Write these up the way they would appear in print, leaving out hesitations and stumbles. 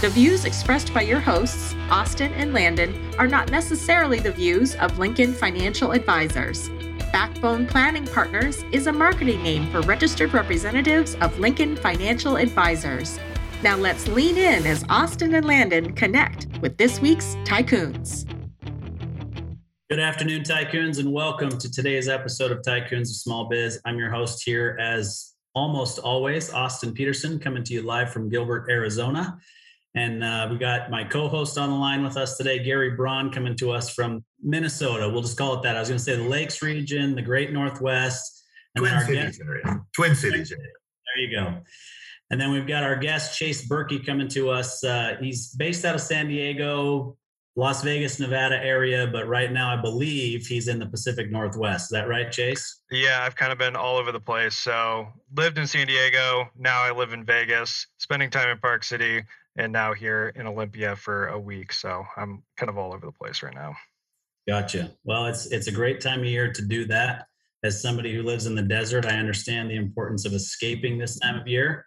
The views expressed by your hosts, Austin and Landon, are not necessarily the views of Lincoln Financial Advisors. Backbone Planning Partners is a marketing name for registered representatives of Lincoln Financial Advisors. Now let's lean in as Austin and Landon connect with this week's Tycoons. Good afternoon, Tycoons, and welcome to today's episode of Tycoons of Small Biz. I'm your host here, as almost always, Austin Peterson, coming to you live from Gilbert, Arizona. And we got my co-host on the line with us today, Gary Braun, coming to us from Minnesota. We'll just call it that. I was going to say the Lakes region, the Great Northwest. And Twin Cities area. There you go. And then we've got our guest, Chase Berkey, coming to us. He's based out of San Diego, Las Vegas, Nevada area, but right now I believe he's in the Pacific Northwest. Is that right, Chase? Yeah, I've kind of been all over the place. So lived in San Diego. Now I live in Vegas, spending time in Park City, and now here in Olympia for a week. So I'm kind of all over the place right now. Gotcha. Well, it's a great time of year to do that. As somebody who lives in the desert, I understand the importance of escaping this time of year.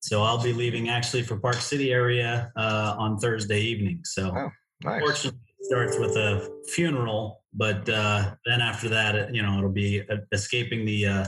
So I'll be leaving actually for Park City area on Thursday evening. So Fortunately, it starts with a funeral, but then after that, you know, it'll be escaping the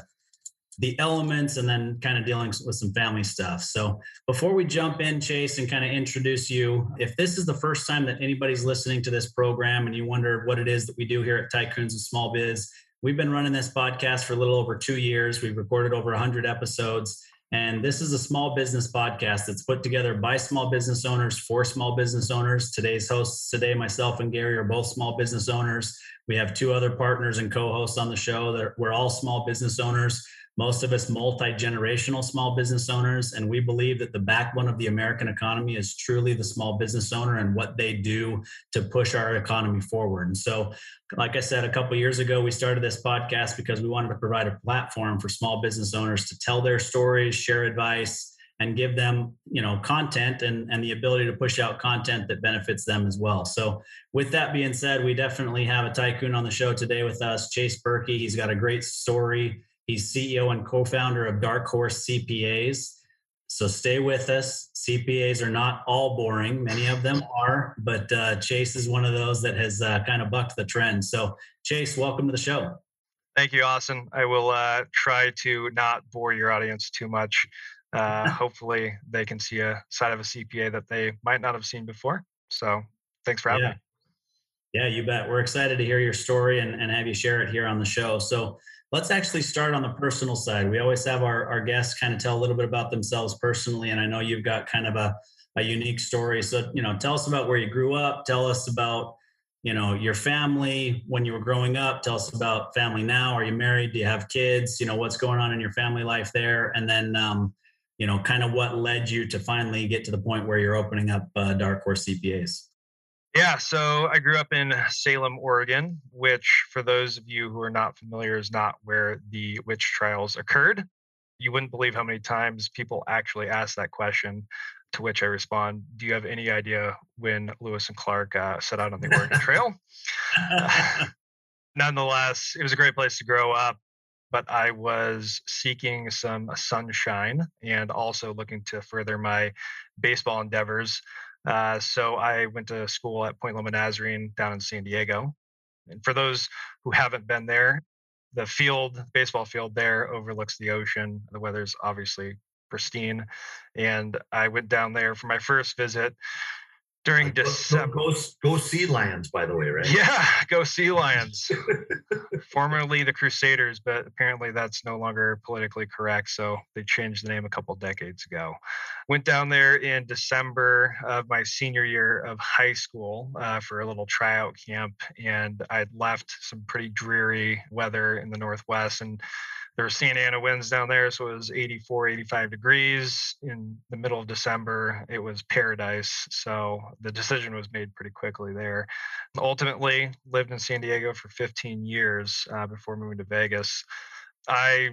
elements and then kind of dealing with some family stuff. So before we jump in, Chase, and kind of introduce you, if this is the first time that anybody's listening to this program and you wonder what it is that we do here at Tycoons and Small Biz, we've been running this podcast for a little over 2 years. We've recorded over 100 episodes. And this is a small business podcast that's put together by small business owners for small business owners. Today's hosts today, myself and Gary, are both small business owners. We have two other partners and co-hosts on the show that we're all small business owners. Most of us multi-generational small business owners, and we believe that the backbone of the American economy is truly the small business owner and what they do to push our economy forward. And so, like I said, a couple of years ago, we started this podcast because we wanted to provide a platform for small business owners to tell their stories, share advice, and give them, you know, content and the ability to push out content that benefits them as well. So with that being said, we definitely have a tycoon on the show today with us, Chase Berkey. He's got a great story. He's CEO and co-founder of Dark Horse CPAs. So stay with us. CPAs are not all boring. Many of them are, but Chase is one of those that has kind of bucked the trend. So Chase, welcome to the show. Thank you, Austin. I will try to not bore your audience too much. Hopefully they can see a side of a CPA that they might not have seen before. So thanks for having me. Yeah, you bet. We're excited to hear your story and have you share it here on the show. So let's actually start on the personal side. We always have our guests kind of tell a little bit about themselves personally. And I know you've got kind of a unique story. So, you know, tell us about where you grew up. Tell us about, you know, your family when you were growing up. Tell us about family now. Are you married? Do you have kids? You know, what's going on in your family life there? And then, you know, kind of what led you to finally get to the point where you're opening up Dark Horse CPAs? Yeah, so I grew up in Salem, Oregon, which for those of you who are not familiar is not where the witch trials occurred. You wouldn't believe how many times people actually ask that question, to which I respond, do you have any idea when Lewis and Clark set out on the Oregon Trail? Nonetheless, it was a great place to grow up, but I was seeking some sunshine and also looking to further my baseball endeavors. So I went to school at Point Loma Nazarene down in San Diego. And for those who haven't been there, the field, baseball field there overlooks the ocean. The weather's obviously pristine. And I went down there for my first visit during December. Go Sea Lions, by the way, right? Yeah, go Sea Lions. Formerly the Crusaders, but apparently that's no longer politically correct. So they changed the name a couple decades ago. Went down there in December of my senior year of high school for a little tryout camp. And I'd left some pretty dreary weather in the Northwest. And There were Santa Ana winds down there, so it was 84, 85 degrees in the middle of December. It was paradise, so the decision was made pretty quickly there. Ultimately, lived in San Diego for 15 years before moving to Vegas. I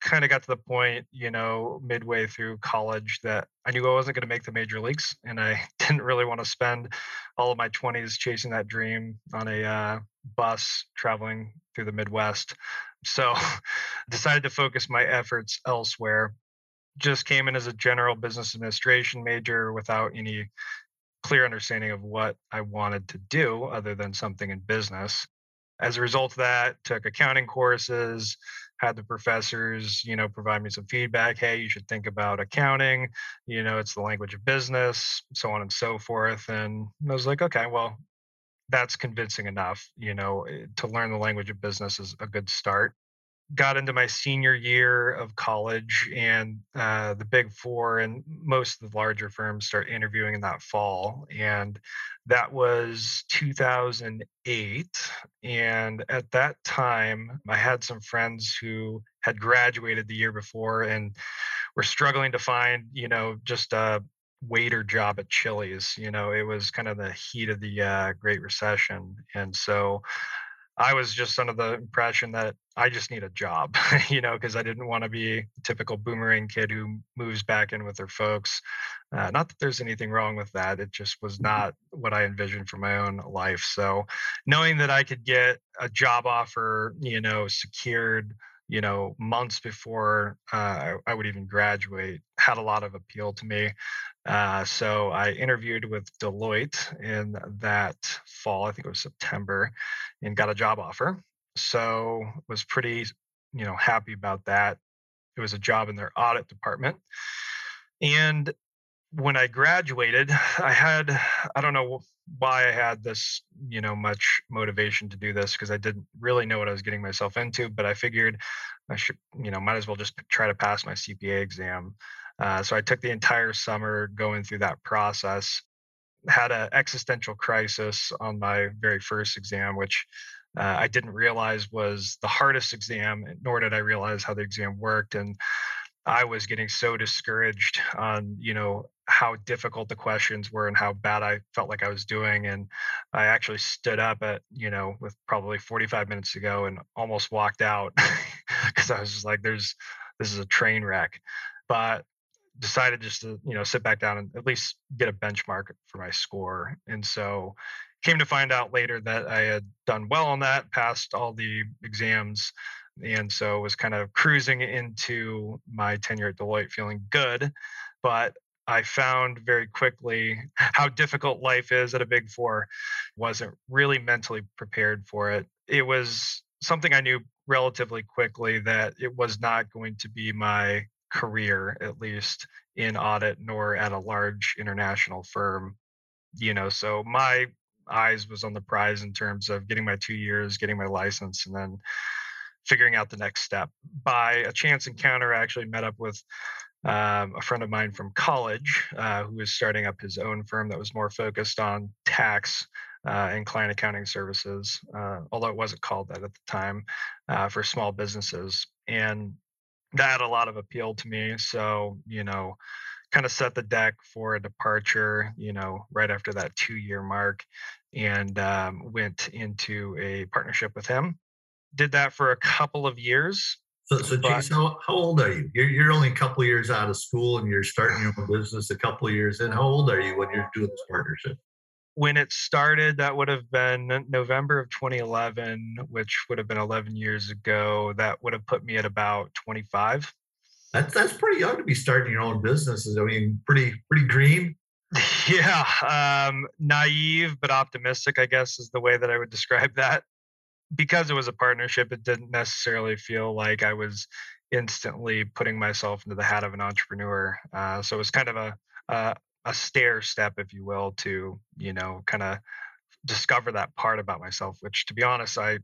kind of got to the point, you know, midway through college that I knew I wasn't going to make the major leagues, and I didn't really want to spend all of my 20s chasing that dream on a bus traveling through the Midwest. So decided to focus my efforts elsewhere. Just came in as a general business administration major without any clear understanding of what I wanted to do other than something in business. As a result of that, took accounting courses, had the professors, you know, provide me some feedback. Hey, you should think about accounting. You know, it's the language of business, so on and so forth. And I was like, okay, well, that's convincing enough, you know, to learn the language of business is a good start. Got into my senior year of college, and the Big Four and most of the larger firms start interviewing in that fall. And that was 2008. And at that time, I had some friends who had graduated the year before and were struggling to find, you know, just a waiter job at Chili's. You know, it was kind of the heat of the Great Recession. And so I was just under the impression that I just need a job, you know, because I didn't want to be a typical boomerang kid who moves back in with their folks. Not that there's anything wrong with that. It just was not what I envisioned for my own life. So knowing that I could get a job offer, you know, secured, you know, months before I would even graduate had a lot of appeal to me. So I interviewed with Deloitte in that fall, I think it was September, and got a job offer. So was pretty, you know, happy about that. It was a job in their audit department. And when I graduated, I don't know why I had this, you know, much motivation to do this because I didn't really know what I was getting myself into, but I figured I should, you know, might as well just try to pass my CPA exam. So I took the entire summer going through that process, had an existential crisis on my very first exam, which I didn't realize was the hardest exam, nor did I realize how the exam worked. And I was getting so discouraged on, you know, how difficult the questions were and how bad I felt like I was doing. And I actually stood up at, you know, with probably 45 minutes to go and almost walked out because I was just like, this is a train wreck. But decided just to, you know, sit back down and at least get a benchmark for my score. And so came to find out later that I had done well on that, passed all the exams. And so was kind of cruising into my tenure at Deloitte feeling good, but I found very quickly how difficult life is at a Big Four. Wasn't really mentally prepared for it. It was something I knew relatively quickly that it was not going to be my career, at least in audit, nor at a large international firm. You know, so my eyes was on the prize in terms of getting my 2 years, getting my license, and then figuring out the next step. By a chance encounter, I actually met up with a friend of mine from college who was starting up his own firm that was more focused on tax and client accounting services, although it wasn't called that at the time, for small businesses. And that had a lot of appeal to me. So, you know, kind of set the deck for a departure, you know, right after that 2 year mark, and went into a partnership with him. Did that for a couple of years. So Chase, how old are you? You're only a couple of years out of school and you're starting your own business a couple of years in. How old are you when you're doing this partnership? When it started, that would have been November of 2011, which would have been 11 years ago. That would have put me at about 25. That's pretty young to be starting your own businesses. I mean, pretty green. Yeah. Naive, but optimistic, I guess, is the way that I would describe that. Because it was a partnership, it didn't necessarily feel like I was instantly putting myself into the hat of an entrepreneur. So it was kind of a stair step, if you will, to, you know, kind of discover that part about myself, which, to be honest, I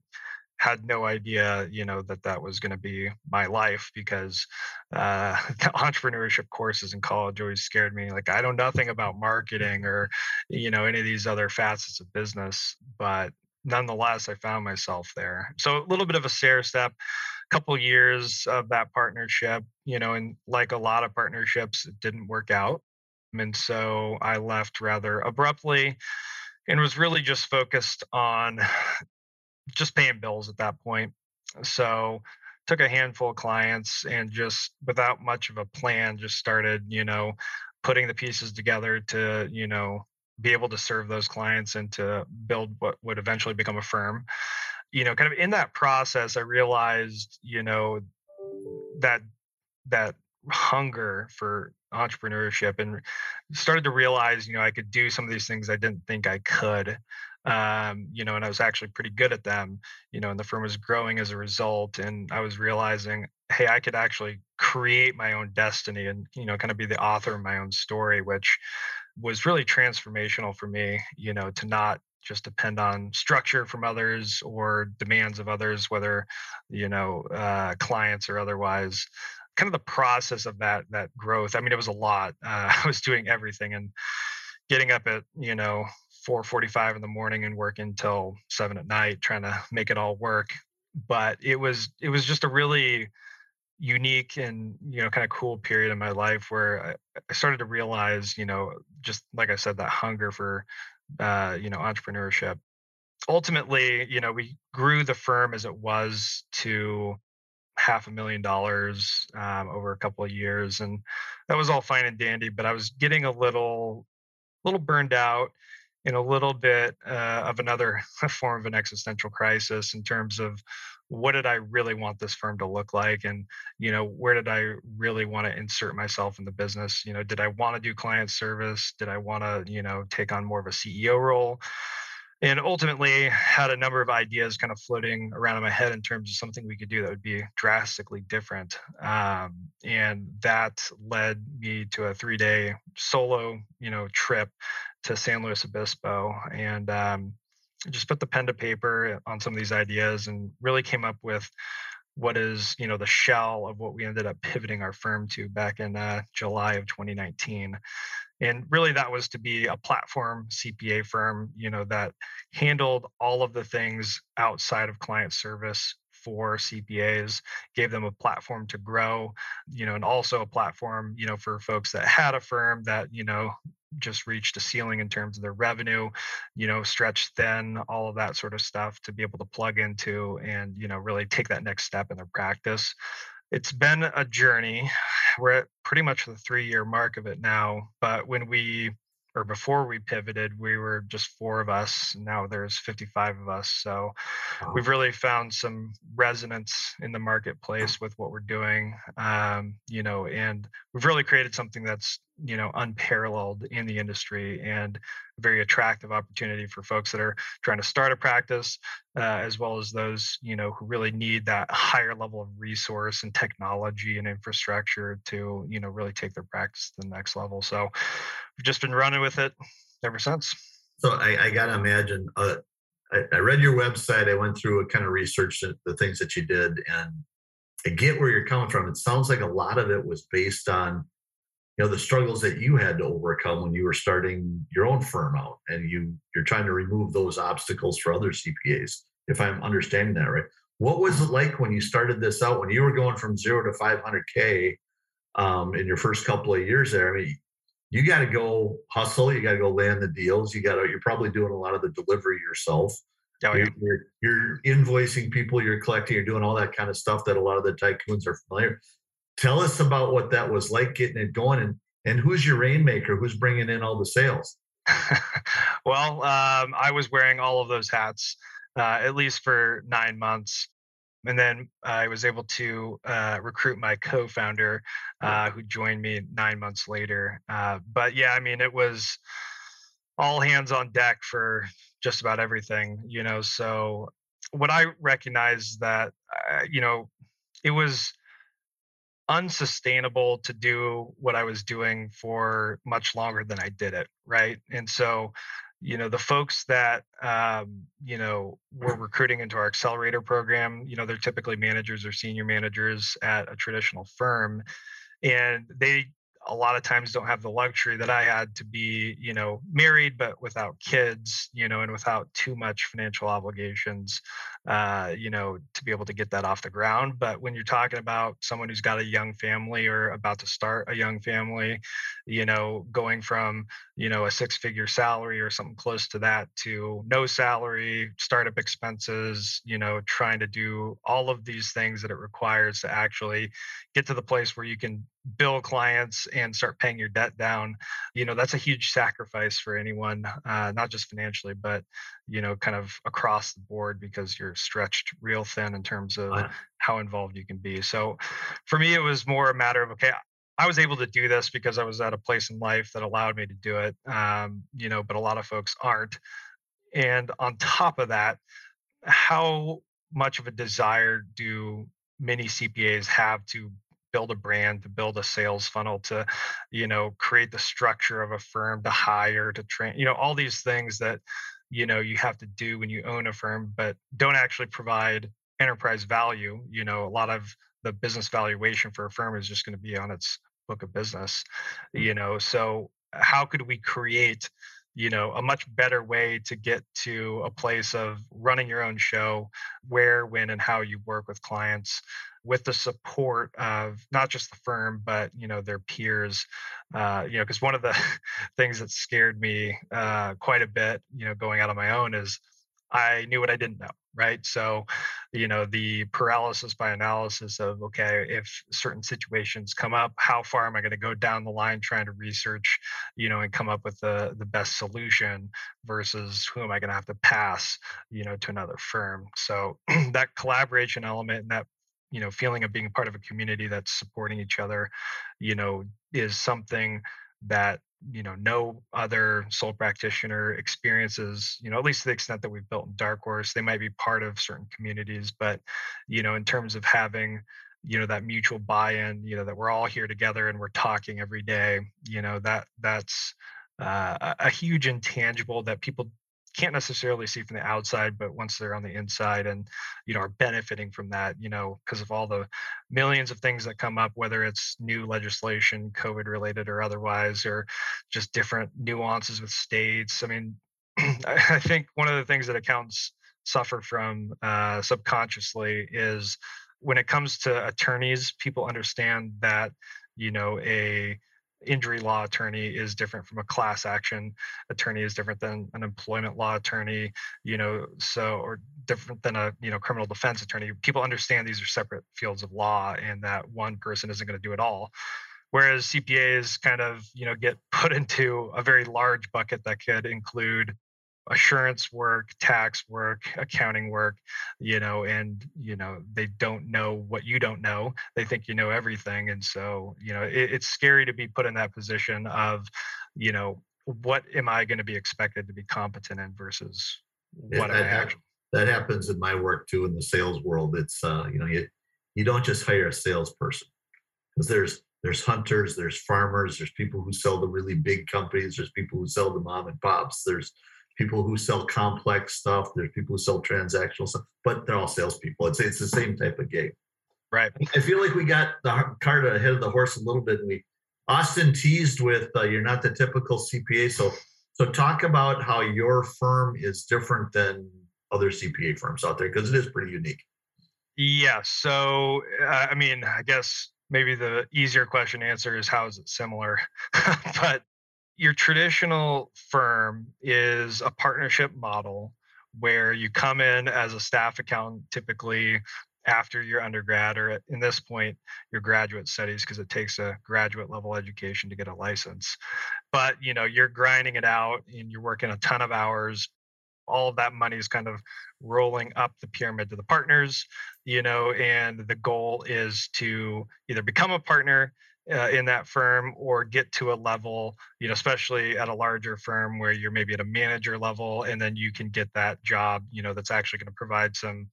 had no idea, you know, that was going to be my life, because the entrepreneurship courses in college always scared me. Like, I know nothing about marketing or, you know, any of these other facets of business, but nonetheless, I found myself there. So a little bit of a stair step, a couple of years of that partnership, you know, and like a lot of partnerships, it didn't work out. And so I left rather abruptly and was really just focused on just paying bills at that point. So took a handful of clients and just without much of a plan, just started, you know, putting the pieces together to, you know, be able to serve those clients and to build what would eventually become a firm. You know, kind of in that process, I realized, you know, that hunger for entrepreneurship and started to realize, you know, I could do some of these things I didn't think I could, you know, and I was actually pretty good at them, you know, and the firm was growing as a result. And I was realizing, hey, I could actually create my own destiny and, you know, kind of be the author of my own story, which was really transformational for me, you know, to not just depend on structure from others or demands of others, whether, you know, clients or otherwise. Kind of the process of that growth. I mean, it was a lot. I was doing everything and getting up at, you know, 4:45 in the morning and working till 7 at night, trying to make it all work. But it was just a really unique and, you know, kind of cool period in my life where I started to realize, you know, just like I said, that hunger for, you know, entrepreneurship. Ultimately, you know, we grew the firm as it was to $500,000 over a couple of years. And that was all fine and dandy, but I was getting a little burned out and a little bit of another form of an existential crisis in terms of what did I really want this firm to look like? And, you know, where did I really want to insert myself in the business? You know, did I want to do client service? Did I want to, you know, take on more of a CEO role? And ultimately had a number of ideas kind of floating around in my head in terms of something we could do that would be drastically different. And that led me to a 3-day solo, you know, trip to San Luis Obispo and just put the pen to paper on some of these ideas and really came up with what is, you know, the shell of what we ended up pivoting our firm to back in July of 2019. And really that was to be a platform CPA firm, you know, that handled all of the things outside of client service for CPAs, gave them a platform to grow, you know, and also a platform, you know, for folks that had a firm that, you know, just reached a ceiling in terms of their revenue, you know, stretched thin, all of that sort of stuff to be able to plug into and, you know, really take that next step in their practice. It's been a journey. We're at pretty much the 3-year mark of it now. But before we pivoted, we were just 4 of us. Now there's 55 of us. So we've really found some resonance in the marketplace with what we're doing. You know, and we've really created something that's, you know, unparalleled in the industry and a very attractive opportunity for folks that are trying to start a practice, as well as those, you know, who really need that higher level of resource and technology and infrastructure to, you know, really take their practice to the next level. So we've just been running with it ever since. So I got to imagine, I read your website. I went through a kind of research the things that you did, and I get where you're coming from. It sounds like a lot of it was based on, you know, the struggles that you had to overcome when you were starting your own firm out, and you're trying to remove those obstacles for other CPAs, if I'm understanding that right. What was it like when you started this out, when you were going from 0 to 500K in your first couple of years there? I mean, you got to go hustle, you got to go land the deals, you're probably doing a lot of the delivery yourself. Oh, yeah. You're invoicing people, you're collecting, you're doing all that kind of stuff that a lot of the tycoons are familiar with. Tell us about what that was like getting it going, and who's your rainmaker? Who's bringing in all the sales? Well, I was wearing all of those hats, at least for 9 months. And then I was able to recruit my co-founder who joined me 9 months later. But yeah, I mean, it was all hands on deck for just about everything, you know? So what I recognized that, you know, it was unsustainable to do what I was doing for much longer than I did it, right? And so, you know, the folks that, you know, were recruiting into our accelerator program, you know, they're typically managers or senior managers at a traditional firm, and they a lot of times don't have the luxury that I had to be, you know, married, but without kids, you know, and without too much financial obligations, you know, to be able to get that off the ground. But when you're talking about someone who's got a young family or about to start a young family, you know, going from, you know, a six-figure salary or something close to that to no salary, startup expenses, you know, trying to do all of these things that it requires to actually get to the place where you can bill clients and start paying your debt down, you know, that's a huge sacrifice for anyone, not just financially, but, you know, kind of across the board, because you're stretched real thin in terms of how involved you can be. So for me, it was more a matter of, okay, I was able to do this because I was at a place in life that allowed me to do it, you know, but a lot of folks aren't. And on top of that, how much of a desire do many CPAs have to build a brand, to build a sales funnel, to, you know, create the structure of a firm, to hire, to train, you know, all these things that, you know, you have to do when you own a firm, but don't actually provide enterprise value. You know, a lot of the business valuation for a firm is just going to be on its book of business, you know. So how could we create, you know, a much better way to get to a place of running your own show, where, when, and how you work with clients, with the support of not just the firm, but, you know, their peers, you know, because one of the things that scared me quite a bit, you know, going out on my own is I knew what I didn't know, right? So, you know, the paralysis by analysis of, okay, if certain situations come up, how far am I going to go down the line trying to research, you know, and come up with the best solution versus who am I going to have to pass, you know, to another firm? So that collaboration element and that, you know, feeling of being part of a community that's supporting each other, you know, is something that, you know, no other sole practitioner experiences, you know, at least to the extent that we've built in Dark Horse. They might be part of certain communities, but, you know, in terms of having, you know, that mutual buy-in, you know, that we're all here together and we're talking every day, you know, that's a huge intangible that people can't necessarily see from the outside, but once they're on the inside and, you know, are benefiting from that, you know, because of all the millions of things that come up, whether it's new legislation, COVID related or otherwise, or just different nuances with states. I mean, I think one of the things that accountants suffer from subconsciously is when it comes to attorneys, people understand that, you know, a injury law attorney is different from a class action attorney is different than an employment law attorney, you know, so, or different than a, you know, criminal defense attorney. People understand these are separate fields of law and that one person isn't going to do it all. Whereas CPAs kind of, you know, get put into a very large bucket that could include assurance work, tax work, accounting work, you know, and, you know, they don't know what you don't know. They think you know everything. And so, you know, it's scary to be put in that position of, you know, what am I going to be expected to be competent in versus what I actually. That happens in my work too, in the sales world. It's, you know, you don't just hire a salesperson, because there's hunters, there's farmers, there's people who sell to really big companies, there's people who sell to mom and pops, there's people who sell complex stuff, there's people who sell transactional stuff, but they're all salespeople. It's the same type of game. Right. I feel like we got the cart ahead of the horse a little bit. And Austin teased with, you're not the typical CPA. So talk about how your firm is different than other CPA firms out there, because it is pretty unique. Yeah. So, I mean, I guess maybe the easier question to answer is, how is it similar? But your traditional firm is a partnership model where you come in as a staff accountant, typically after your undergrad, or at, in this point, your graduate studies, because it takes a graduate level education to get a license. But, you know, you're grinding it out and you're working a ton of hours. All of that money is kind of rolling up the pyramid to the partners, you know, and the goal is to either become a partner in that firm or get to a level, you know, especially at a larger firm where you're maybe at a manager level, and then you can get that job, you know, that's actually going to provide some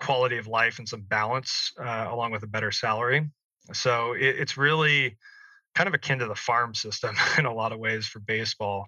quality of life and some balance along with a better salary. So it's really kind of akin to the farm system in a lot of ways for baseball,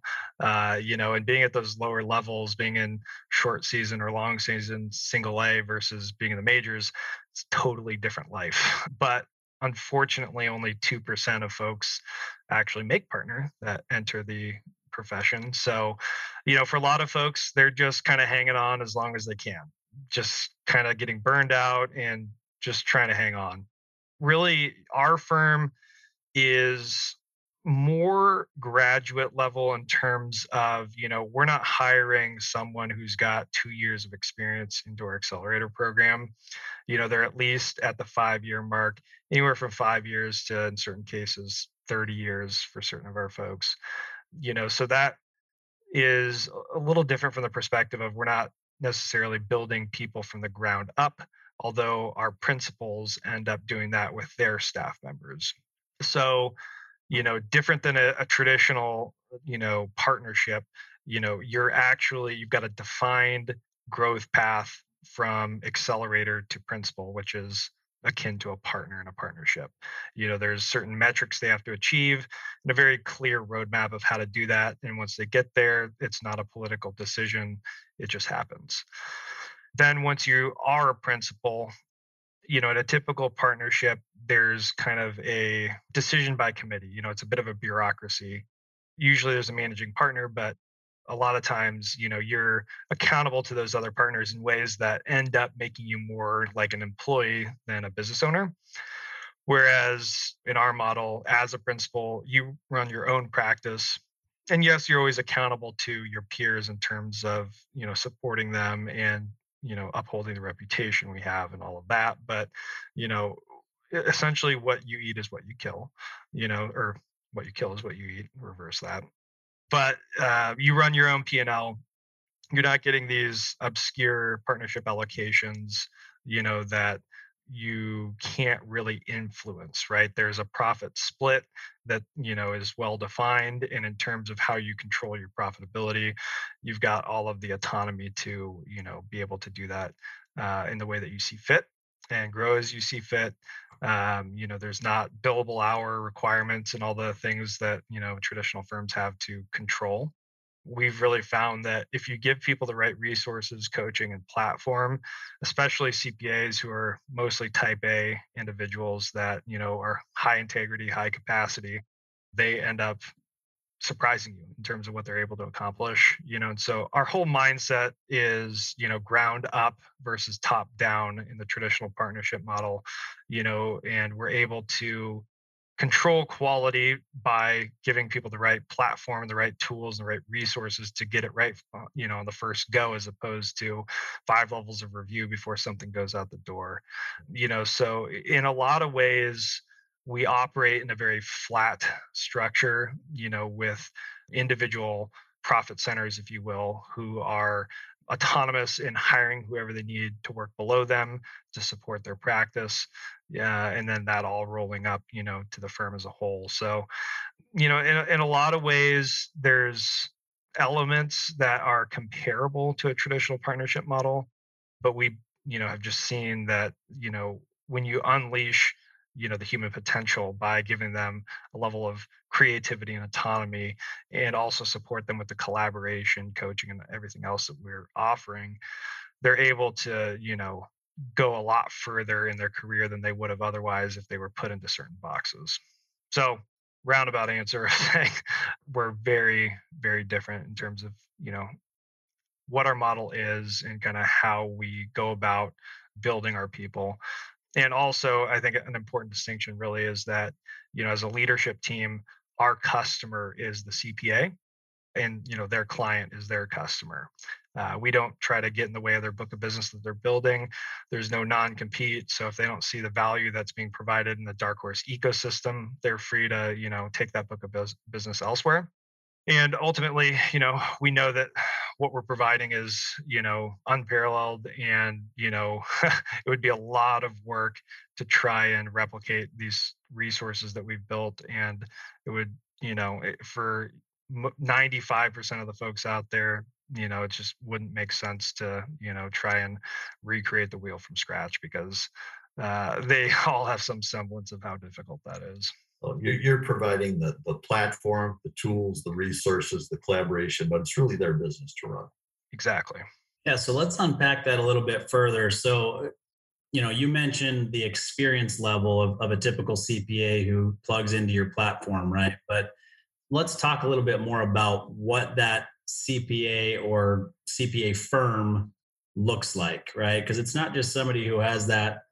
you know, and being at those lower levels, being in short season or long season, single A versus being in the majors, it's a totally different life. But unfortunately, only 2% of folks actually make partner that enter the profession. So, you know, for a lot of folks, they're just kind of hanging on as long as they can, just kind of getting burned out and just trying to hang on. Really, our firm is more graduate level in terms of, you know, we're not hiring someone who's got 2 years of experience into our accelerator program. You know, they're at least at the 5-year mark, anywhere from 5 years to, in certain cases, 30 years for certain of our folks. You know, so that is a little different from the perspective of we're not necessarily building people from the ground up, although our principals end up doing that with their staff members. So, you know, different than a traditional, you know, partnership, you know, you've got a defined growth path from accelerator to principal, which is akin to a partner in a partnership. You know, there's certain metrics they have to achieve and a very clear roadmap of how to do that. And once they get there, it's not a political decision. It just happens. Then once you are a principal, you know, in a typical partnership, there's kind of a decision by committee. You know, it's a bit of a bureaucracy. Usually there's a managing partner, but a lot of times, you know, you're accountable to those other partners in ways that end up making you more like an employee than a business owner. Whereas in our model, as a principal, you run your own practice. And yes, you're always accountable to your peers in terms of, you know, supporting them and, you know, upholding the reputation we have and all of that. But, you know, essentially what you eat is what you kill, you know, or what you kill is what you eat, reverse that. But you run your own P&L. You're not getting these obscure partnership allocations, you know, that you can't really influence, right? There's a profit split that, you know, is well defined. And in terms of how you control your profitability, you've got all of the autonomy to, you know, be able to do that in the way that you see fit and grow as you see fit. You know, there's not billable hour requirements and all the things that, you know, traditional firms have to control. We've really found that if you give people the right resources, coaching, and platform, especially CPAs who are mostly type A individuals that, you know, are high integrity, high capacity, they end up surprising you in terms of what they're able to accomplish, you know. And so our whole mindset is, you know, ground up versus top down in the traditional partnership model, you know, and we're able to control quality by giving people the right platform and the right tools and the right resources to get it right, you know, on the first go, as opposed to 5 levels of review before something goes out the door. You know, so in a lot of ways, we operate in a very flat structure, you know, with individual profit centers, if you will, who are autonomous in hiring whoever they need to work below them to support their practice. And then that all rolling up, you know, to the firm as a whole. So, you know, in a lot of ways, there's elements that are comparable to a traditional partnership model, but we, you know, have just seen that, you know, when you unleash, you know, the human potential by giving them a level of creativity and autonomy, and also support them with the collaboration, coaching, and everything else that we're offering, they're able to, you know, go a lot further in their career than they would have otherwise if they were put into certain boxes. So, roundabout answer of saying we're very, very different in terms of, you know, what our model is and kind of how we go about building our people. And also, I think an important distinction really is that, you know, as a leadership team, our customer is the CPA and, you know, their client is their customer. We don't try to get in the way of their book of business that they're building. There's no non-compete. So if they don't see the value that's being provided in the Dark Horse ecosystem, they're free to, you know, take that book of business elsewhere. And ultimately, you know, we know that what we're providing is, you know, unparalleled and, you know, it would be a lot of work to try and replicate these resources that we've built. And it would, you know, for 95% of the folks out there, you know, it just wouldn't make sense to, you know, try and recreate the wheel from scratch because they all have some semblance of how difficult that is. You're providing the platform, the tools, the resources, the collaboration, but it's really their business to run. Exactly. Yeah. So let's unpack that a little bit further. So you mentioned the experience level of a typical CPA who plugs into your platform, right? But let's talk a little bit more about what that CPA or CPA firm looks like, right? Because it's not just somebody who has that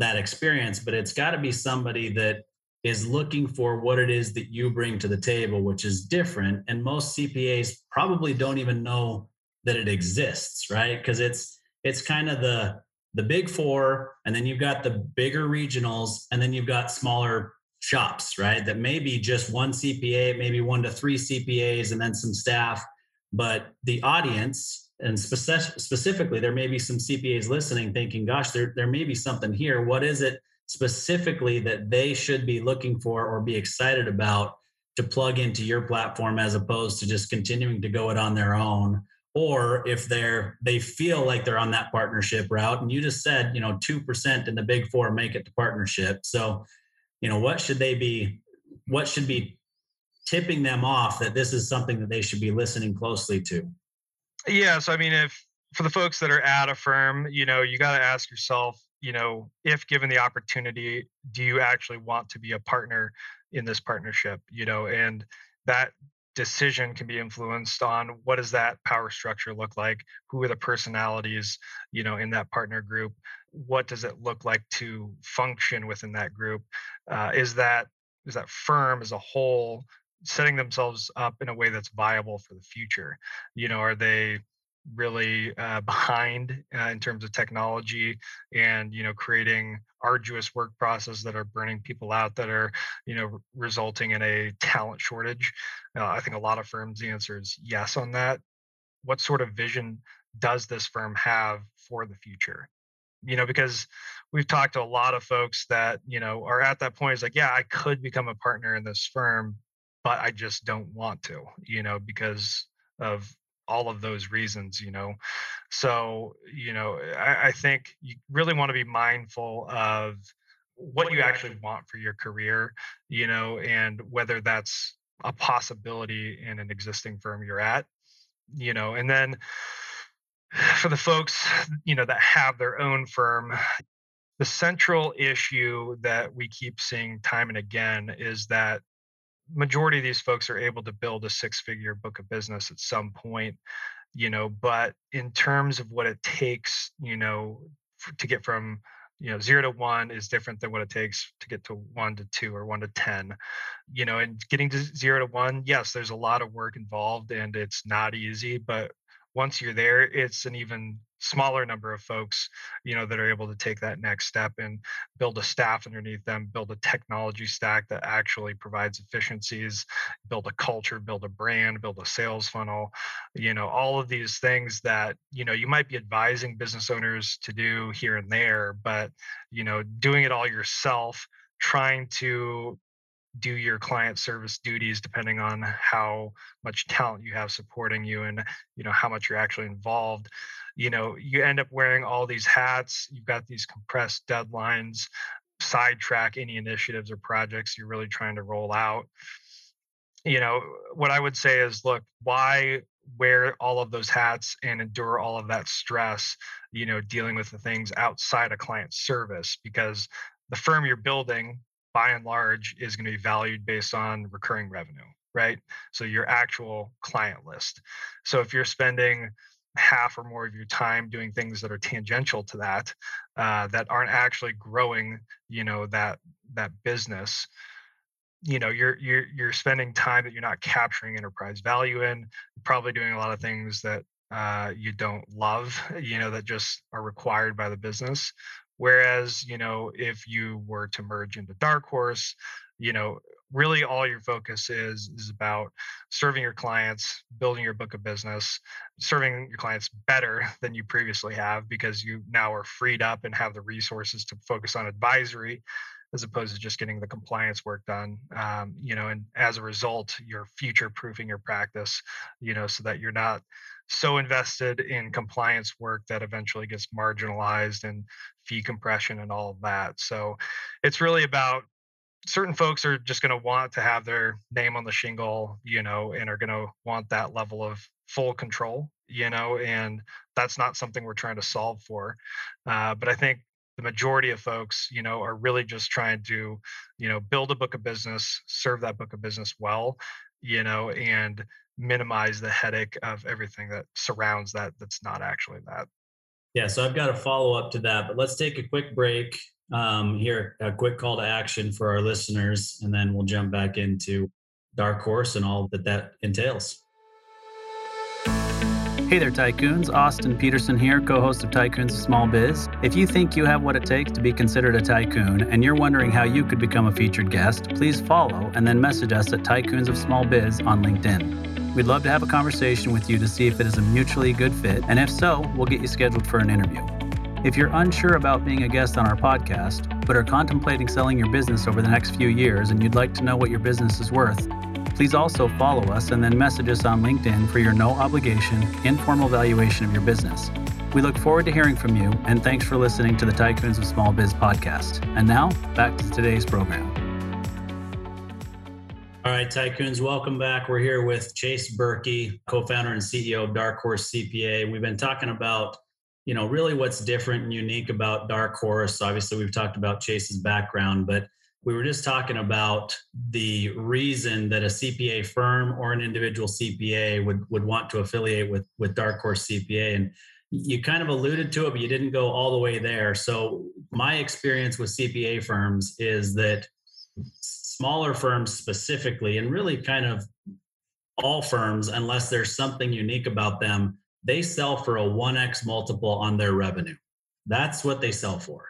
experience, but it's got to be somebody that is looking for what it is that you bring to the table, which is different. And most CPAs probably don't even know that it exists, right? Because it's kind of the big four, and then you've got the bigger regionals, and then you've got smaller shops, right? That may be just one CPA, maybe 1 to 3 CPAs, and then some staff. But the audience, and specifically, there may be some CPAs listening thinking, gosh, there may be something here. What is it specifically that they should be looking for or be excited about to plug into your platform as opposed to just continuing to go it on their own? Or if they feel like they're on that partnership route, and you just said, 2% in the big four make it to partnership. So, what should be tipping them off that this is something that they should be listening closely to? Yeah. So, if for the folks that are at a firm, you got to ask yourself, if given the opportunity, do you actually want to be a partner in this partnership? And that decision can be influenced on what does that power structure look like? Who are the personalities, in that partner group? What does it look like to function within that group? Is that firm as a whole setting themselves up in a way that's viable for the future? Are they really behind in terms of technology and, creating arduous work processes that are burning people out that are, resulting in a talent shortage? I think a lot of firms, the answer is yes on that. What sort of vision does this firm have for the future? Because we've talked to a lot of folks that, are at that point is like, yeah, I could become a partner in this firm, but I just don't want to, because of all of those reasons, So, I think you really want to be mindful of what you actually want for your career, and whether that's a possibility in an existing firm you're at, and then for the folks, that have their own firm, the central issue that we keep seeing time and again is that majority of these folks are able to build a six-figure book of business at some point, but in terms of what it takes, to get from, 0 to 1 is different than what it takes to get to 1 to 2 or 1 to 10, and getting to 0 to 1, yes, there's a lot of work involved and it's not easy, but once you're there, it's an even smaller number of folks, that are able to take that next step and build a staff underneath them, build a technology stack that actually provides efficiencies, build a culture, build a brand, build a sales funnel, all of these things that, you might be advising business owners to do here and there, but, doing it all yourself, trying to do your client service duties, depending on how much talent you have supporting you and, how much you're actually involved, you end up wearing all these hats. You've got these compressed deadlines, sidetrack any initiatives or projects you're really trying to roll out. What I would say is, look, why wear all of those hats and endure all of that stress, dealing with the things outside of client service, because the firm you're building, by and large, is going to be valued based on recurring revenue, right? So your actual client list. So if you're spending half or more of your time doing things that are tangential to that, that aren't actually growing, that business, you're spending time that you're not capturing enterprise value in, probably doing a lot of things that you don't love, that just are required by the business. Whereas, if you were to merge into Dark Horse, really all your focus is about serving your clients, building your book of business, serving your clients better than you previously have, because you now are freed up and have the resources to focus on advisory as opposed to just getting the compliance work done. And as a result, you're future-proofing your practice, so that you're not so invested in compliance work that eventually gets marginalized and fee compression and all of that. So it's really about certain folks are just going to want to have their name on the shingle, and are going to want that level of full control, and that's not something we're trying to solve for. But I think the majority of folks, you know, are really just trying to, you know, build a book of business, serve that book of business well, you know, and minimize the headache of everything that surrounds that that's not actually that. Yeah, so I've got a follow-up to that, but let's take a quick break here, a quick call to action for our listeners, and then we'll jump back into Dark Horse and all that that entails. Hey there, Tycoons. Austin Peterson here, co-host of Tycoons of Small Biz. If you think you have what it takes to be considered a tycoon and you're wondering how you could become a featured guest, please follow and then message us at Tycoons of Small Biz on LinkedIn. We'd love to have a conversation with you to see if it is a mutually good fit, and if so, we'll get you scheduled for an interview. If you're unsure about being a guest on our podcast, but are contemplating selling your business over the next few years and you'd like to know what your business is worth, please also follow us and then message us on LinkedIn for your no obligation, informal valuation of your business. We look forward to hearing from you, and thanks for listening to the Tycoons of Small Biz podcast. And now back to today's program. All right, Tycoons, welcome back. We're here with Chase Berkey, co-founder and CEO of Dark Horse CPA. We've been talking about, you know, really what's different and unique about Dark Horse. Obviously, we've talked about Chase's background, but we were just talking about the reason that a CPA firm or an individual CPA would want to affiliate with Dark Horse CPA. And you kind of alluded to it, but you didn't go all the way there. So my experience with CPA firms is that smaller firms specifically, and really kind of all firms, unless there's something unique about them, they sell for a 1x multiple on their revenue. That's what they sell for.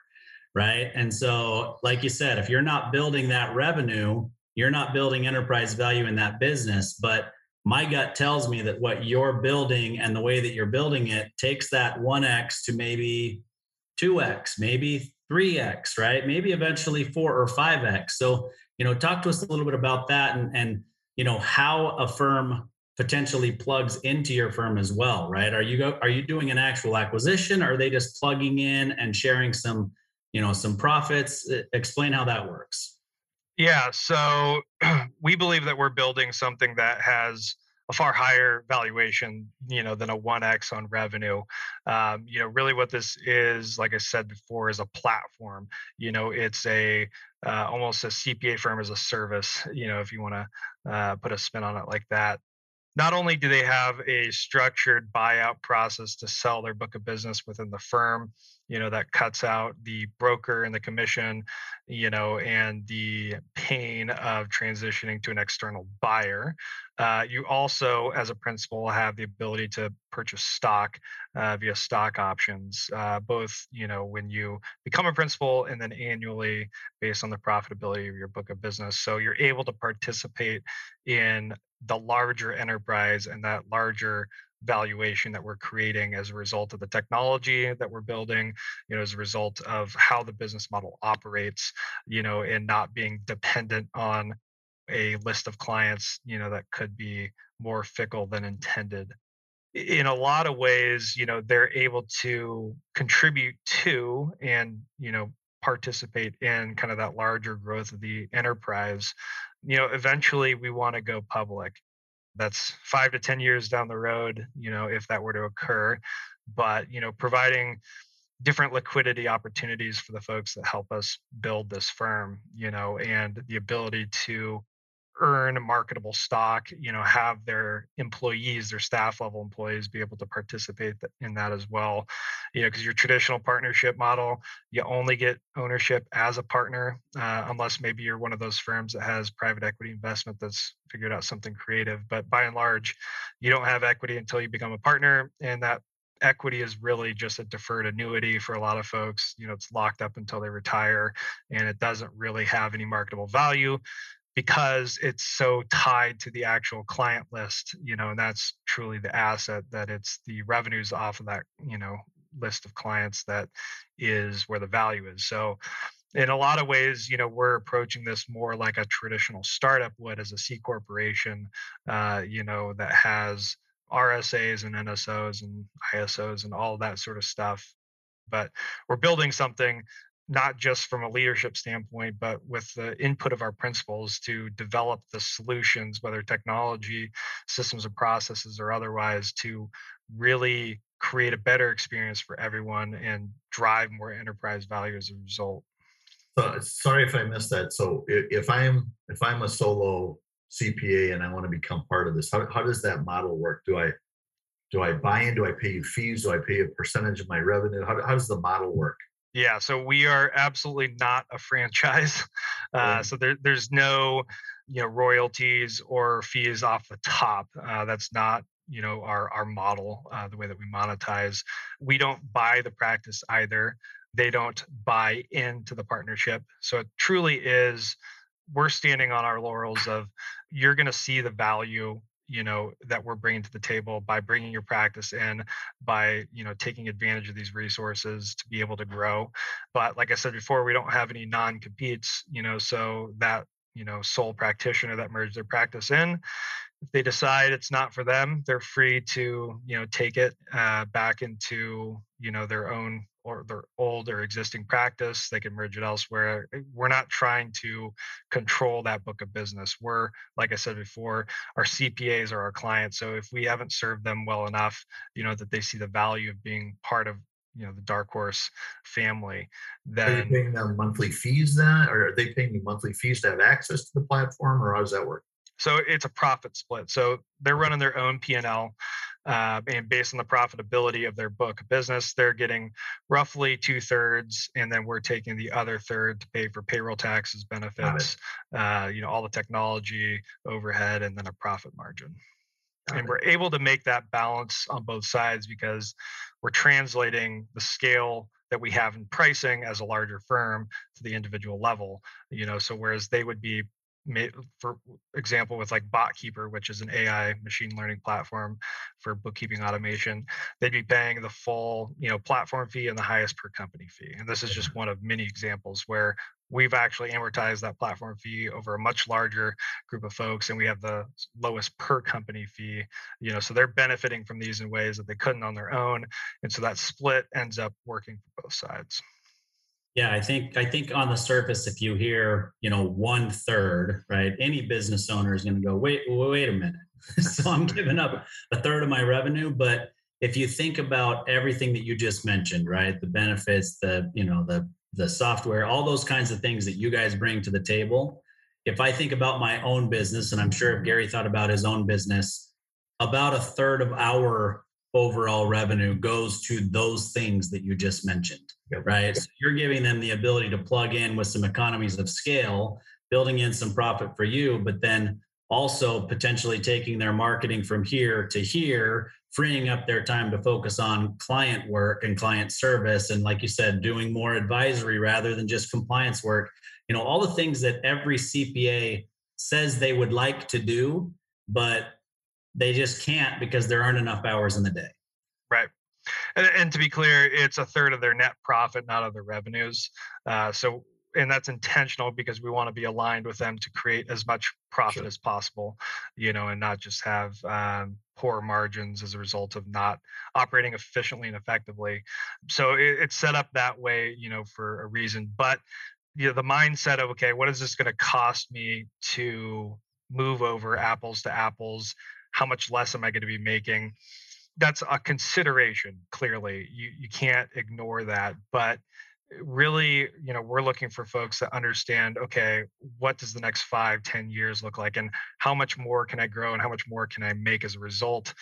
Right. And so, like you said, if you're not building that revenue, you're not building enterprise value in that business. But my gut tells me that what you're building and the way that you're building it takes that 1x to maybe 2x, maybe 3x, right? Maybe eventually 4 or 5x. So, you know, talk to us a little bit about that and you know, how a firm potentially plugs into your firm as well, right? Are you doing an actual acquisition? Or are they just plugging in and sharing some, you know, some profits? Explain how that works. Yeah. So we believe that we're building something that has a far higher valuation, you know, than a 1x on revenue. You know, really what this is, like I said before, is a platform. You know, it's a almost a CPA firm as a service, you know, if you want to put a spin on it like that. Not only do they have a structured buyout process to sell their book of business within the firm, you know, that cuts out the broker and the commission, you know, and the pain of transitioning to an external buyer. You also, as a principal, have the ability to purchase stock via stock options, both, you know, when you become a principal and then annually based on the profitability of your book of business. So you're able to participate in the larger enterprise and that larger valuation that we're creating as a result of the technology that we're building, you know, as a result of how the business model operates, you know, and not being dependent on a list of clients, you know, that could be more fickle than intended. In a lot of ways, you know, they're able to contribute to and, you know, participate in kind of that larger growth of the enterprise. You know, eventually we want to go public. That's 5 to 10 years down the road, you know, if that were to occur. But, you know, providing different liquidity opportunities for the folks that help us build this firm, you know, and the ability to earn marketable stock, you know, have their employees, their staff level employees be able to participate in that as well. You know, because your traditional partnership model, you only get ownership as a partner, unless maybe you're one of those firms that has private equity investment that's figured out something creative. But by and large, you don't have equity until you become a partner. And that equity is really just a deferred annuity for a lot of folks. You know, it's locked up until they retire and it doesn't really have any marketable value, because it's so tied to the actual client list, you know, and that's truly the asset, that it's the revenues off of that, you know, list of clients that is where the value is. So in a lot of ways, you know, we're approaching this more like a traditional startup would as a C corporation, you know, that has RSAs and NSOs and ISOs and all that sort of stuff. But we're building something not just from a leadership standpoint, but with the input of our principals to develop the solutions, whether technology, systems and processes or otherwise, to really create a better experience for everyone and drive more enterprise value as a result. So, sorry if I missed that. So if I'm a solo CPA and I want to become part of this, how does that model work? Do I buy in? Do I pay you fees? Do I pay a percentage of my revenue? How does the model work? Yeah, so we are absolutely not a franchise. So there's no, royalties or fees off the top. That's not, our model, the way that we monetize. We don't buy the practice either. They don't buy into the partnership. So it truly is, we're standing on our laurels of, you're going to see the value that we're bringing to the table by bringing your practice in, by, taking advantage of these resources to be able to grow. But like I said before, we don't have any non-competes, so that, sole practitioner that merged their practice in, if they decide it's not for them, they're free to, take it back into, their own or their old or existing practice. They can merge it elsewhere. We're not trying to control that book of business. We're, like I said before, our CPAs are our clients. So if we haven't served them well enough, that they see the value of being part of, the Dark Horse family, then... Are you paying them monthly fees then? Or are they paying you monthly fees to have access to the platform, or how does that work? So it's a profit split. So they're running their own P&L, and based on the profitability of their book of business, they're getting roughly 2/3, and then we're taking the other third to pay for payroll taxes, benefits, all the technology, overhead, and then a profit margin. And we're able to make that balance on both sides because we're translating the scale that we have in pricing as a larger firm to the individual level, so whereas they would be, for example, with like Botkeeper, which is an AI machine learning platform for bookkeeping automation, they'd be paying the full, platform fee and the highest per company fee. And this is just one of many examples where we've actually amortized that platform fee over a much larger group of folks, and we have the lowest per company fee, so they're benefiting from these in ways that they couldn't on their own. And so that split ends up working for both sides. Yeah, I think on the surface, if you hear, 1/3, right, any business owner is going to go, wait a minute. So I'm giving up 1/3 of my revenue. But if you think about everything that you just mentioned, right, the benefits, the software, all those kinds of things that you guys bring to the table. If I think about my own business, and I'm sure if Gary thought about his own business, about 1/3 of our overall revenue goes to those things that you just mentioned, right? So you're giving them the ability to plug in with some economies of scale, building in some profit for you, but then also potentially taking their marketing from here to here, freeing up their time to focus on client work and client service. And like you said, doing more advisory rather than just compliance work. All the things that every CPA says they would like to do, but they just can't because there aren't enough hours in the day. Right. And to be clear, it's 1/3 of their net profit, not of their revenues. And that's intentional because we want to be aligned with them to create as much profit as possible, and not just have poor margins as a result of not operating efficiently and effectively. So it's set up that way, for a reason. But the mindset of, okay, what is this going to cost me to move over apples to apples? How much less am I going to be making? That's a consideration. Clearly, you can't ignore that, but really, we're looking for folks that understand, okay, what does the next 5-10 years look like, and how much more can I grow, and how much more can I make as a result,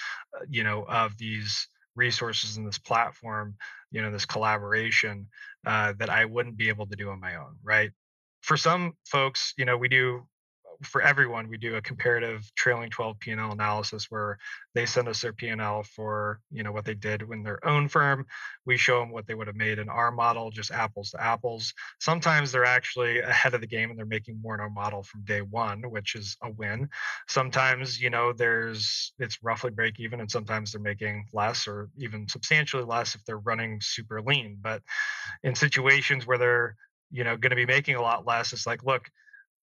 of these resources and this platform, this collaboration that I wouldn't be able to do on my own, right? For some folks, for everyone, we do a comparative trailing 12 P&L analysis where they send us their P&L for, what they did in their own firm. We show them what they would have made in our model, just apples to apples. Sometimes they're actually ahead of the game and they're making more in our model from day one, which is a win. Sometimes, it's roughly break even, and sometimes they're making less or even substantially less if they're running super lean. But in situations where they're, going to be making a lot less, it's like, look,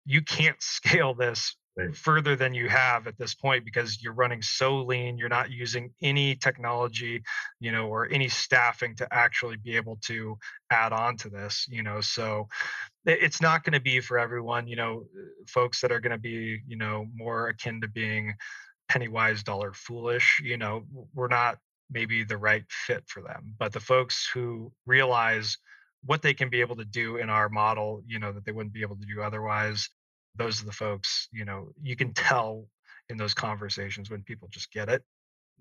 you can't scale this further than you have at this point because you're running so lean. You're not using any technology, or any staffing to actually be able to add on to this, So it's not going to be for everyone, folks that are going to be, more akin to being penny wise, dollar foolish. We're not maybe the right fit for them. But the folks who realize what they can be able to do in our model, you know, that they wouldn't be able to do otherwise, those are the folks, you know, you can tell in those conversations when people just get it.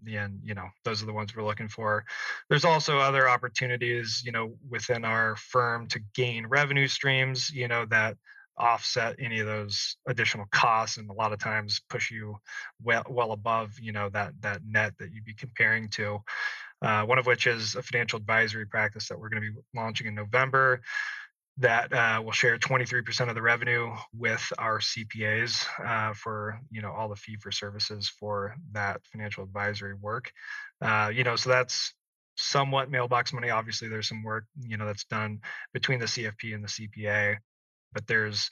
And, you know, those are the ones we're looking for. There's also other opportunities, you know, within our firm to gain revenue streams, you know, that offset any of those additional costs, and a lot of times push you well above, you know, that net that you'd be comparing to. One of which is a financial advisory practice that we're going to be launching in November that will share 23% of the revenue with our CPAs for, you know, all the fee for services for that financial advisory work. You know, so that's somewhat mailbox money. Obviously, there's some work, you know, that's done between the CFP and the CPA, but there's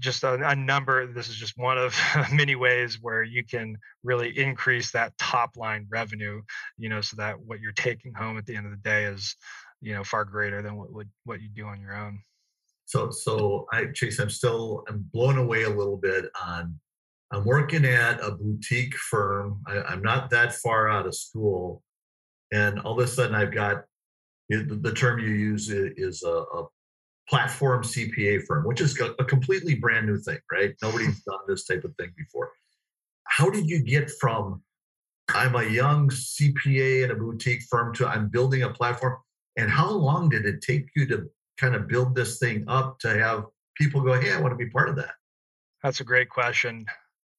just a number. This is just one of many ways where you can really increase that top line revenue, you know, so that what you're taking home at the end of the day is, you know, far greater than what you do on your own. So Chase, I'm blown away a little bit on, I'm working at a boutique firm. I'm not that far out of school. And all of a sudden I've got, the term you use is a platform CPA firm, which is a completely brand new thing, right? Nobody's done this type of thing before. How did you get from I'm a young CPA in a boutique firm to I'm building a platform? And how long did it take you to kind of build this thing up to have people go, hey, I want to be part of that? That's a great question.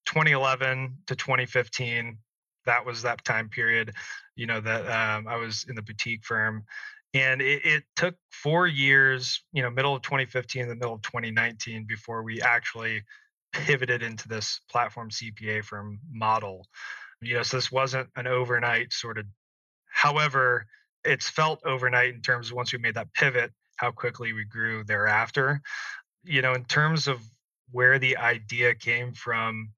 2011 to 2015, that was that time period, you know, that I was in the boutique firm. And it took 4 years, you know, middle of 2015, the middle of 2019, before we actually pivoted into this platform CPA firm model. You know, so this wasn't an overnight sort of, however, it's felt overnight in terms of once we made that pivot, how quickly we grew thereafter. You know, in terms of where the idea came from,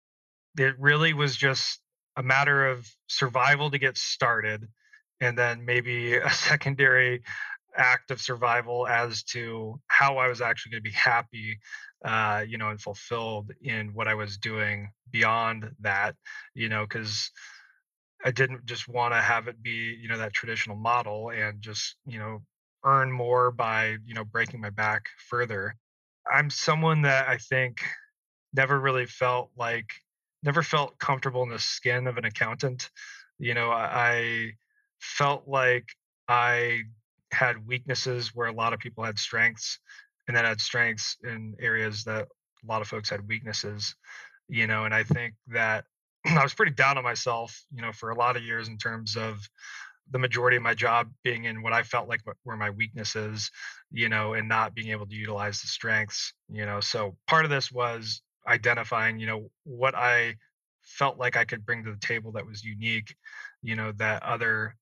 it really was just a matter of survival to get started. And then maybe a secondary act of survival as to how I was actually going to be happy, you know, and fulfilled in what I was doing beyond that, you know, because I didn't just want to have it be, you know, that traditional model and just, you know, earn more by, you know, breaking my back further. I'm someone that I think never felt comfortable in the skin of an accountant. You know, I felt like I had weaknesses where a lot of people had strengths, and then I had strengths in areas that a lot of folks had weaknesses, you know, and I think that I was pretty down on myself, you know, for a lot of years in terms of the majority of my job being in what I felt like were my weaknesses, you know, and not being able to utilize the strengths, you know. So part of this was identifying, you know, what I felt like I could bring to the table that was unique, you know, that other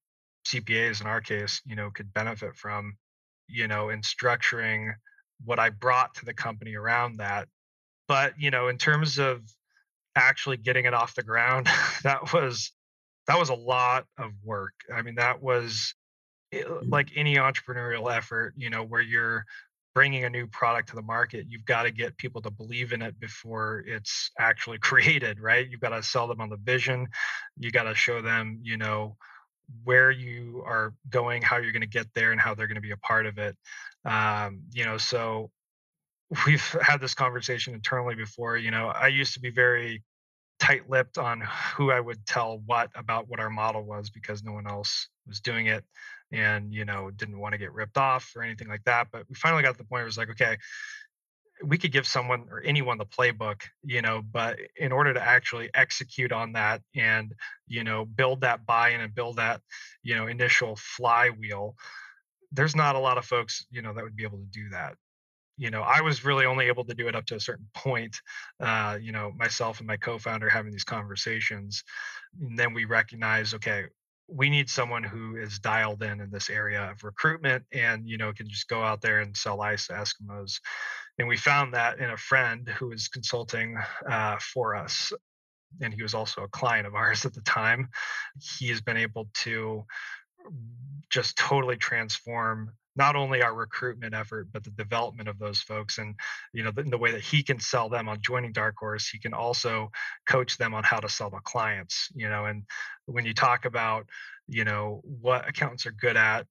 CPAs in our case, you know, could benefit from, you know, in structuring what I brought to the company around that. But, you know, in terms of actually getting it off the ground, that was a lot of work. I mean, that was like any entrepreneurial effort, you know, where you're bringing a new product to the market, you've got to get people to believe in it before it's actually created, right? You've got to sell them on the vision. You got to show them, you know, where you are going, how you're going to get there, and how they're going to be a part of it. You know, so we've had this conversation internally before. You know, I used to be very tight-lipped on who I would tell what about what our model was because no one else was doing it, and, you know, didn't want to get ripped off or anything like that. But we finally got to the point where it was like, okay, we could give someone or anyone the playbook, you know, but in order to actually execute on that and, you know, build that buy-in and build that, you know, initial flywheel, there's not a lot of folks, you know, that would be able to do that. You know, I was really only able to do it up to a certain point, you know, myself and my co-founder having these conversations. And then we recognize, okay, we need someone who is dialed in this area of recruitment and, you know, can just go out there and sell ice to Eskimos. And we found that in a friend who was consulting for us. And he was also a client of ours at the time. He has been able to just totally transform not only our recruitment effort, but the development of those folks. And, you know, the way that he can sell them on joining Dark Horse, he can also coach them on how to sell to clients, you know. And when you talk about, you know, what accountants are good at,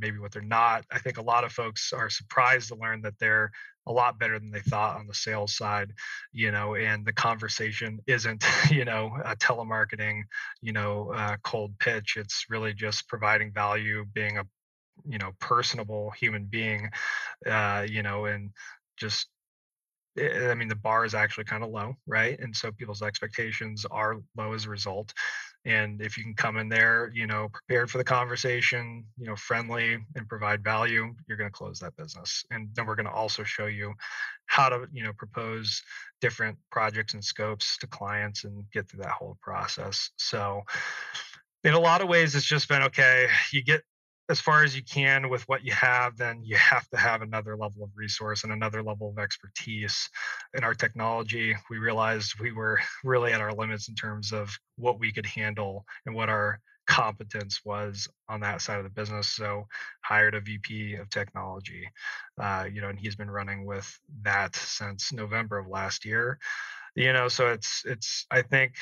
maybe what they're not, I think a lot of folks are surprised to learn that they're a lot better than they thought on the sales side, you know. And the conversation isn't, you know, a telemarketing, you know, cold pitch. It's really just providing value, being a, you know, personable human being, you know, and just, I mean, the bar is actually kind of low, right? And so people's expectations are low as a result. And if you can come in there, you know, prepared for the conversation, you know, friendly and provide value, you're going to close that business. And then we're going to also show you how to, you know, propose different projects and scopes to clients and get through that whole process. So in a lot of ways, it's just been, okay, you get as far as you can with what you have, then you have to have another level of resource and another level of expertise. In our technology, we realized we were really at our limits in terms of what we could handle and what our competence was on that side of the business. So hired a VP of technology, you know, and he's been running with that since November of last year, you know. So it's, I think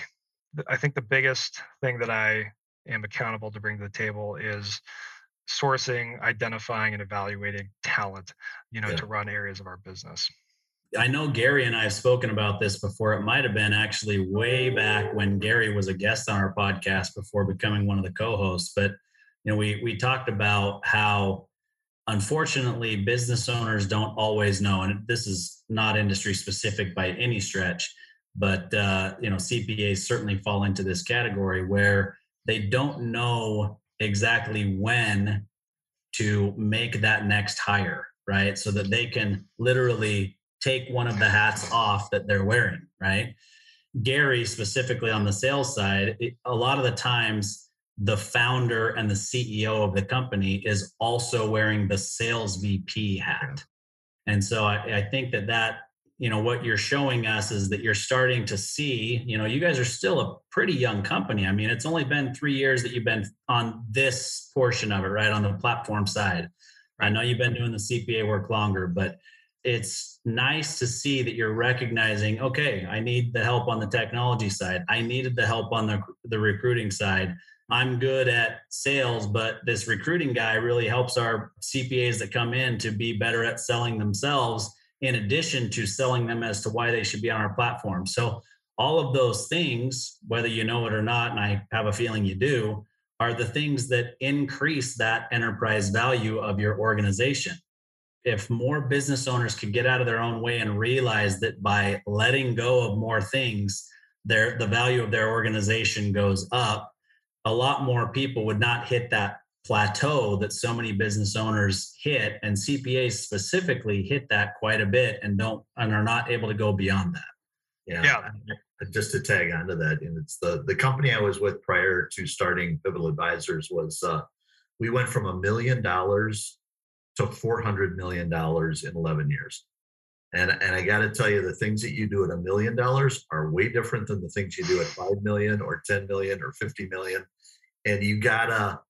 the biggest thing that I am accountable to bring to the table is sourcing, identifying, and evaluating talent, you know, to run areas of our business. I know Gary and I have spoken about this before. It might have been actually way back when Gary was a guest on our podcast before becoming one of the co-hosts. But, you know, we talked about how, unfortunately, business owners don't always know, and this is not industry specific by any stretch, but, you know, CPAs certainly fall into this category where they don't know exactly when to make that next hire, right? So that they can literally take one of the hats off that they're wearing, right? Gary, specifically on the sales side, a lot of the times the founder and the CEO of the company is also wearing the sales VP hat. And so I think that, you know, what you're showing us is that you're starting to see, you know, you guys are still a pretty young company. I mean, it's only been 3 years that you've been on this portion of it, right? On the platform side. I know you've been doing the CPA work longer, but it's nice to see that you're recognizing, okay, I need the help on the technology side. I needed the help on the recruiting side. I'm good at sales, but this recruiting guy really helps our CPAs that come in to be better at selling themselves, in addition to selling them as to why they should be on our platform. So all of those things, whether you know it or not, and I have a feeling you do, are the things that increase that enterprise value of your organization. If more business owners could get out of their own way and realize that by letting go of more things, the value of their organization goes up, a lot more people would not hit that plateau that so many business owners hit, and CPAs specifically hit that quite a bit and are not able to go beyond that. Yeah. Just to tag onto that, and it's the company I was with prior to starting Pivotal Advisors was we went from $1 million to $400 million in 11 years. And I got to tell you, the things that you do at $1 million are way different than the things you do at 5 million or 10 million or 50 million. And you gotta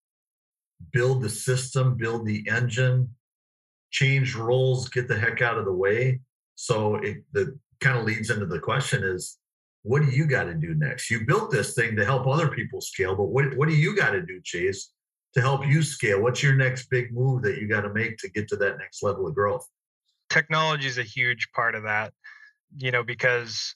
build the system, build the engine, change roles, get the heck out of the way. So the kind of leads into the question is, what do you got to do next? You built this thing to help other people scale, but what do you got to do, Chase, to help you scale? What's your next big move that you got to make to get to that next level of growth? Technology is a huge part of that, you know, because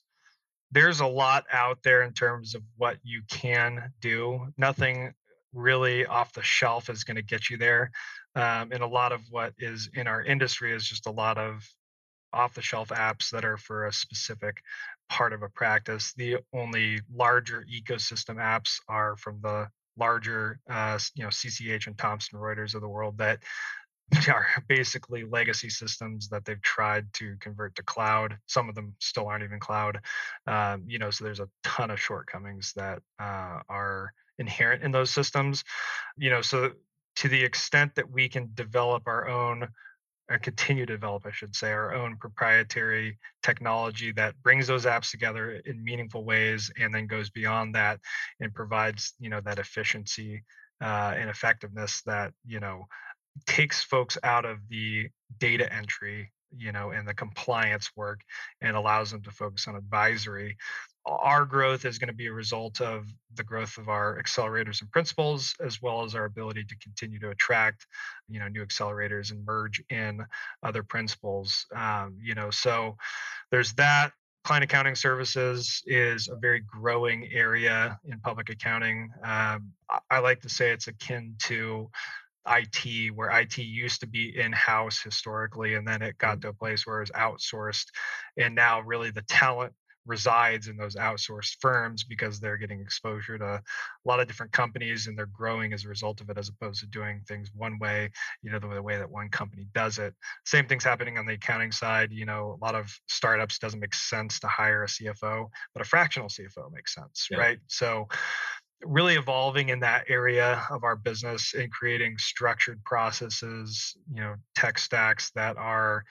there's a lot out there in terms of what you can do. Nothing really off the shelf is going to get you there. And a lot of what is in our industry is just a lot of off the shelf apps that are for a specific part of a practice. The only larger ecosystem apps are from the larger, you know, CCH and Thomson Reuters of the world that are basically legacy systems that they've tried to convert to cloud. Some of them still aren't even cloud. You know, so there's a ton of shortcomings that are inherent in those systems, you know. So to the extent that we can develop our own, and continue to develop, I should say, our own proprietary technology that brings those apps together in meaningful ways, and then goes beyond that and provides, you know, that efficiency and effectiveness that, you know, takes folks out of the data entry, you know, and the compliance work, and allows them to focus on advisory. Our growth is going to be a result of the growth of our accelerators and principals, as well as our ability to continue to attract, you know, new accelerators and merge in other principals. You know, so there's that. Client accounting services is a very growing area in public accounting. I like to say it's akin to IT, where IT used to be in-house historically, and then it got to a place where it was outsourced. And now really the talent resides in those outsourced firms because they're getting exposure to a lot of different companies and they're growing as a result of it, as opposed to doing things one way, you know, the way that one company does it. Same thing's happening on the accounting side. You know, a lot of startups, doesn't make sense to hire a CFO, but a fractional CFO makes sense, yeah. Right? So really evolving in that area of our business and creating structured processes, you know, tech stacks that are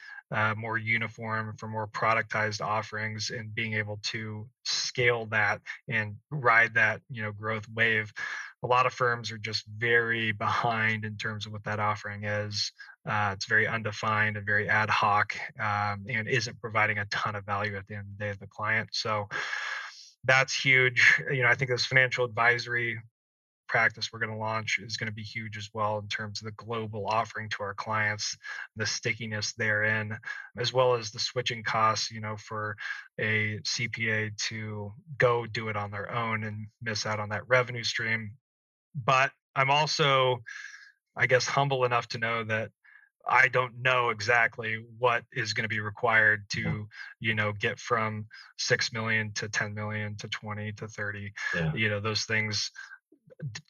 more uniform for more productized offerings, and being able to scale that and ride that, you know, growth wave. A lot of firms are just very behind in terms of what that offering is. It's very undefined and very ad hoc, and isn't providing a ton of value at the end of the day to the client. So that's huge. You know, I think this financial advisory practice we're going to launch is going to be huge as well, in terms of the global offering to our clients, the stickiness therein, as well as the switching costs, you know, for a CPA to go do it on their own and miss out on that revenue stream. But I'm also, I guess, humble enough to know that I don't know exactly what is going to be required to, you know, get from 6 million to 10 million to 20 to 30. Yeah. You know, those things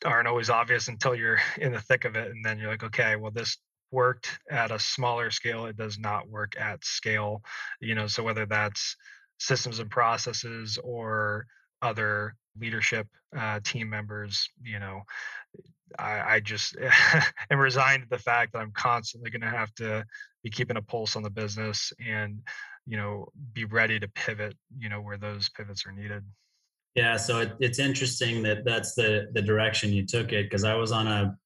aren't always obvious until you're in the thick of it. And then you're like, okay, well, this worked at a smaller scale. It does not work at scale, you know, so whether that's systems and processes or other leadership team members, you know, I just am resigned to the fact that I'm constantly going to have to be keeping a pulse on the business and, you know, be ready to pivot, you know, where those pivots are needed. Yeah. So it's interesting that that's the direction you took it, because I was on a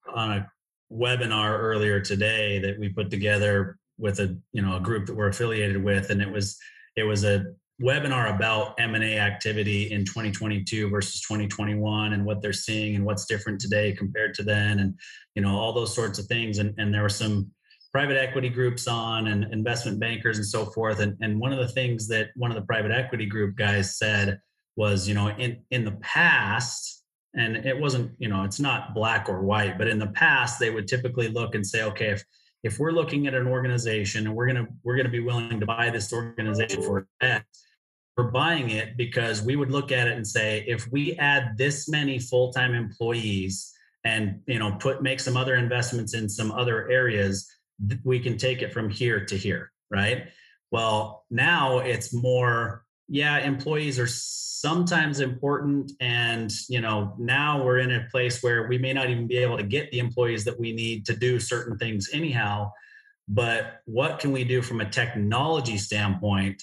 webinar earlier today that we put together with a, you know, a group that we're affiliated with. And it was a webinar about M&A activity in 2022 versus 2021, and what they're seeing and what's different today compared to then, and, you know, all those sorts of things. And there were some private equity groups on, and investment bankers and so forth. And one of the things that one of the private equity group guys said was, you know, in the past, and it wasn't, you know, it's not black or white, but in the past, they would typically look and say, okay, if we're looking at an organization and we're going to be willing to buy this organization for X, we're buying it because we would look at it and say, if we add this many full-time employees and, you know, make some other investments in some other areas, we can take it from here to here, right? Well, now it's more, yeah, employees are sometimes important. And, you know, now we're in a place where we may not even be able to get the employees that we need to do certain things anyhow. But what can we do from a technology standpoint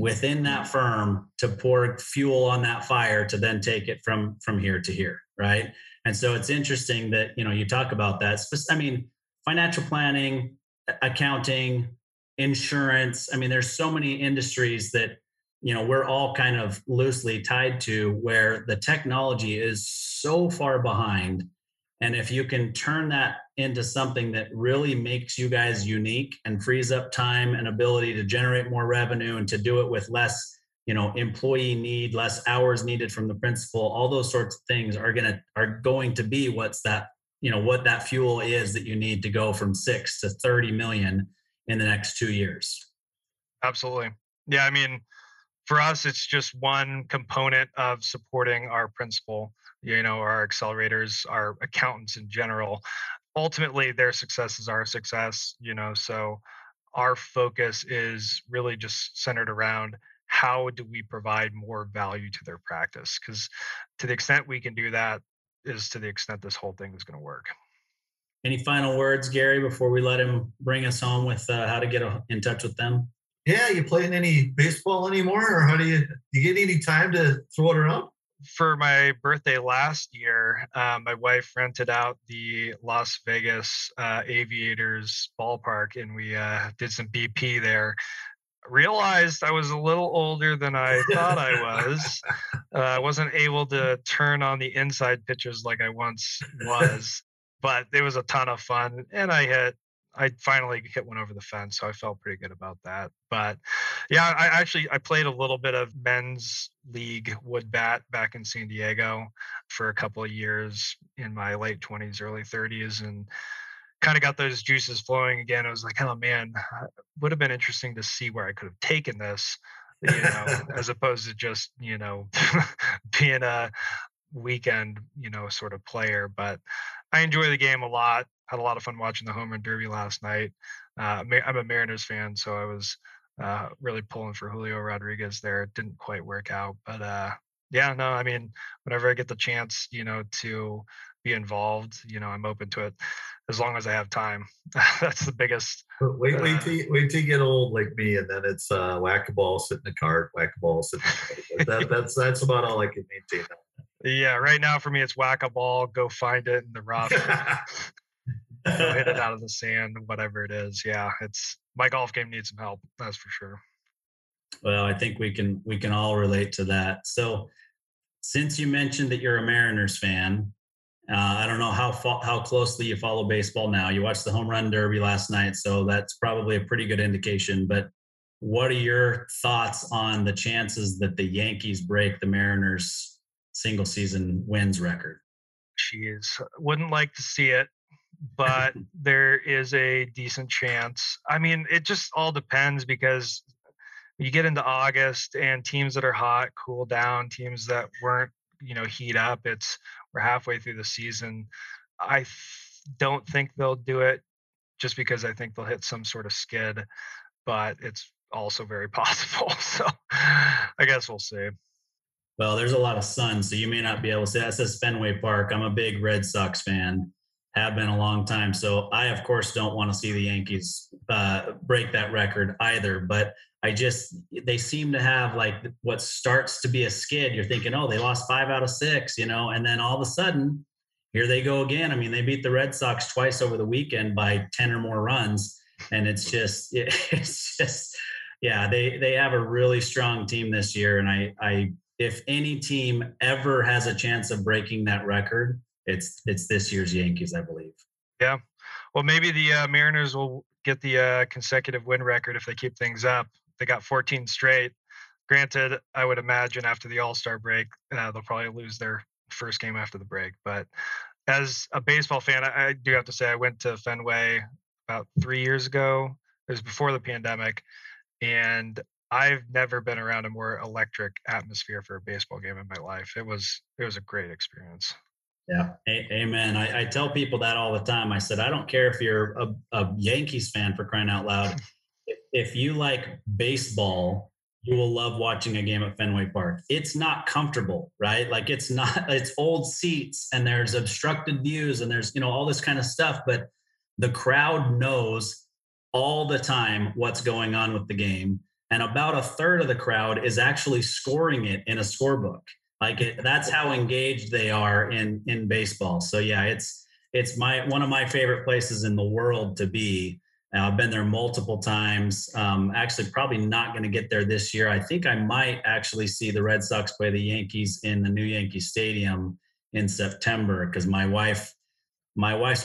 within that firm to pour fuel on that fire to then take it from here to here, right? And so it's interesting that, you know, you talk about that. I mean, financial planning, accounting, insurance. I mean, there's so many industries that, you know, we're all kind of loosely tied to, where the technology is so far behind. And if you can turn that into something that really makes you guys unique and frees up time and ability to generate more revenue, and to do it with less, you know, employee need, less hours needed from the principal, all those sorts of things are going to be what's that, you know, what that fuel is that you need to go from 6 to 30 million in the next 2 years. Absolutely. Yeah. I mean, for us, it's just one component of supporting our principal, you know, our accelerators, our accountants in general. Ultimately, their success is our success, you know, so our focus is really just centered around how do we provide more value to their practice? Because to the extent we can do that is to the extent this whole thing is going to work. Any final words, Gary, before we let him bring us home with how to get in touch with them? Yeah, you playing any baseball anymore, or how do you get any time to throw it around? for my birthday last year, my wife rented out the Las Vegas Aviators ballpark, and we did some BP there. Realized I was a little older than I thought I was. I wasn't able to turn on the inside pitches like I once was, but it was a ton of fun. And I finally hit one over the fence, so I felt pretty good about that. But yeah, I played a little bit of men's league wood bat back in San Diego for a couple of years in my late 20s, early 30s, and kind of got those juices flowing again. I was like, oh man, would have been interesting to see where I could have taken this, as opposed to just, being a weekend, sort of player. But I enjoy the game a lot. Had a lot of fun watching the home run derby last night. I'm a Mariners fan, so I was really pulling for Julio Rodriguez there. It didn't quite work out, but whenever I get the chance, to be involved, I'm open to it as long as I have time. That's the biggest. Wait till you get old like me, and then it's whack a ball, sit in the cart, whack a ball, sit in the cart. That's about all I can maintain. Yeah, right now for me, it's whack a ball, go find it in the rough. Hit it out of the sand, whatever it is. Yeah, it's my golf game needs some help. That's for sure. Well, I think we can all relate to that. So, since you mentioned that you're a Mariners fan, I don't know how closely you follow baseball now. You watched the home run derby last night, so that's probably a pretty good indication. But what are your thoughts on the chances that the Yankees break the Mariners' single season wins record? Jeez, wouldn't like to see it. But there is a decent chance. I mean, it just all depends, because you get into August and teams that are hot cool down, teams that weren't, heat up. We're halfway through the season. I don't think they'll do it, just because I think they'll hit some sort of skid, but it's also very possible. So I guess we'll see. Well, there's a lot of sun, so you may not be able to see that. It says Fenway Park. I'm a big Red Sox fan. Have been a long time. So I, of course, don't want to see the Yankees break that record either, but they seem to have like what starts to be a skid. You're thinking, oh, they lost 5 out of 6, and then all of a sudden here they go again. I mean, they beat the Red Sox twice over the weekend by 10 or more runs. And it's just, they have a really strong team this year. And I if any team ever has a chance of breaking that record, it's this year's Yankees, I believe. Yeah. Well, maybe the Mariners will get the consecutive win record if they keep things up. They got 14 straight. Granted, I would imagine after the All-Star break, they'll probably lose their first game after the break. But as a baseball fan, I do have to say I went to Fenway about 3 years ago. It was before the pandemic. And I've never been around a more electric atmosphere for a baseball game in my life. It was a great experience. Yeah. Amen. I tell people that all the time. I said, I don't care if you're a Yankees fan, for crying out loud. If you like baseball, you will love watching a game at Fenway Park. It's not comfortable, right? Like it's old seats, and there's obstructed views, and there's, all this kind of stuff, but the crowd knows all the time what's going on with the game. And about a third of the crowd is actually scoring it in a scorebook. Like that's how engaged they are in baseball. So yeah, it's one of my favorite places in the world to be. I've been there multiple times. Actually, probably not going to get there this year. I think I might actually see the Red Sox play the Yankees in the new Yankee Stadium in September, because my wife's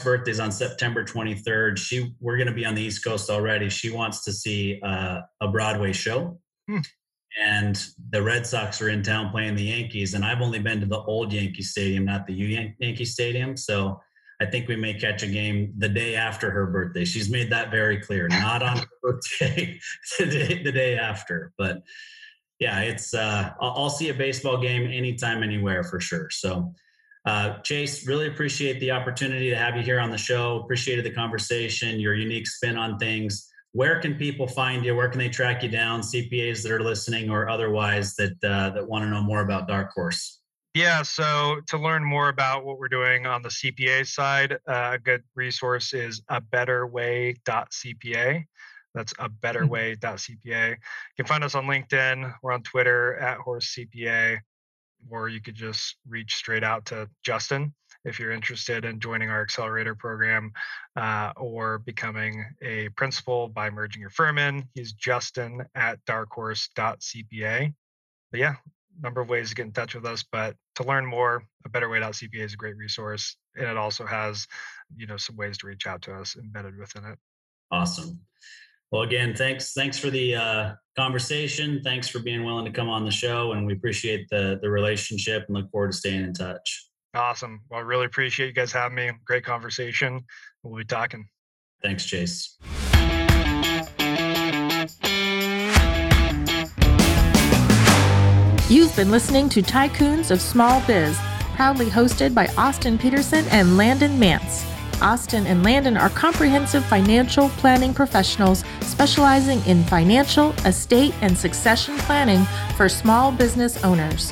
birthday is on September 23rd. We're going to be on the East Coast already. She wants to see a Broadway show. And the Red Sox are in town playing the Yankees. And I've only been to the old Yankee Stadium, not the Yankee Stadium. So I think we may catch a game the day after her birthday. She's made that very clear. Not on her birthday, the day after. But yeah, it's I'll see a baseball game anytime, anywhere for sure. So Chase, really appreciate the opportunity to have you here on the show. Appreciated the conversation, your unique spin on things. Where can people find you? Where can they track you down? CPAs that are listening or otherwise that want to know more about Dark Horse. Yeah. So to learn more about what we're doing on the CPA side, a good resource is abetterway.cpa. That's abetterway.cpa. You can find us on LinkedIn. We're on Twitter @HorseCPA. or you could just reach straight out to Justin if you're interested in joining our accelerator program or becoming a principal by merging your firm in. He's Justin at darkhorse.cpa. But yeah, number of ways to get in touch with us, but to learn more, a betterway.cpa is a great resource. And it also has, you know, some ways to reach out to us embedded within it. Awesome. Well, again, thanks for the conversation. Thanks for being willing to come on the show. And we appreciate the relationship and look forward to staying in touch. Awesome. Well, I really appreciate you guys having me. Great conversation. We'll be talking. Thanks, Chase. You've been listening to Tycoons of Small Biz, proudly hosted by Austin Peterson and Landon Mance. Austin and Landon are comprehensive financial planning professionals specializing in financial, estate, and succession planning for small business owners.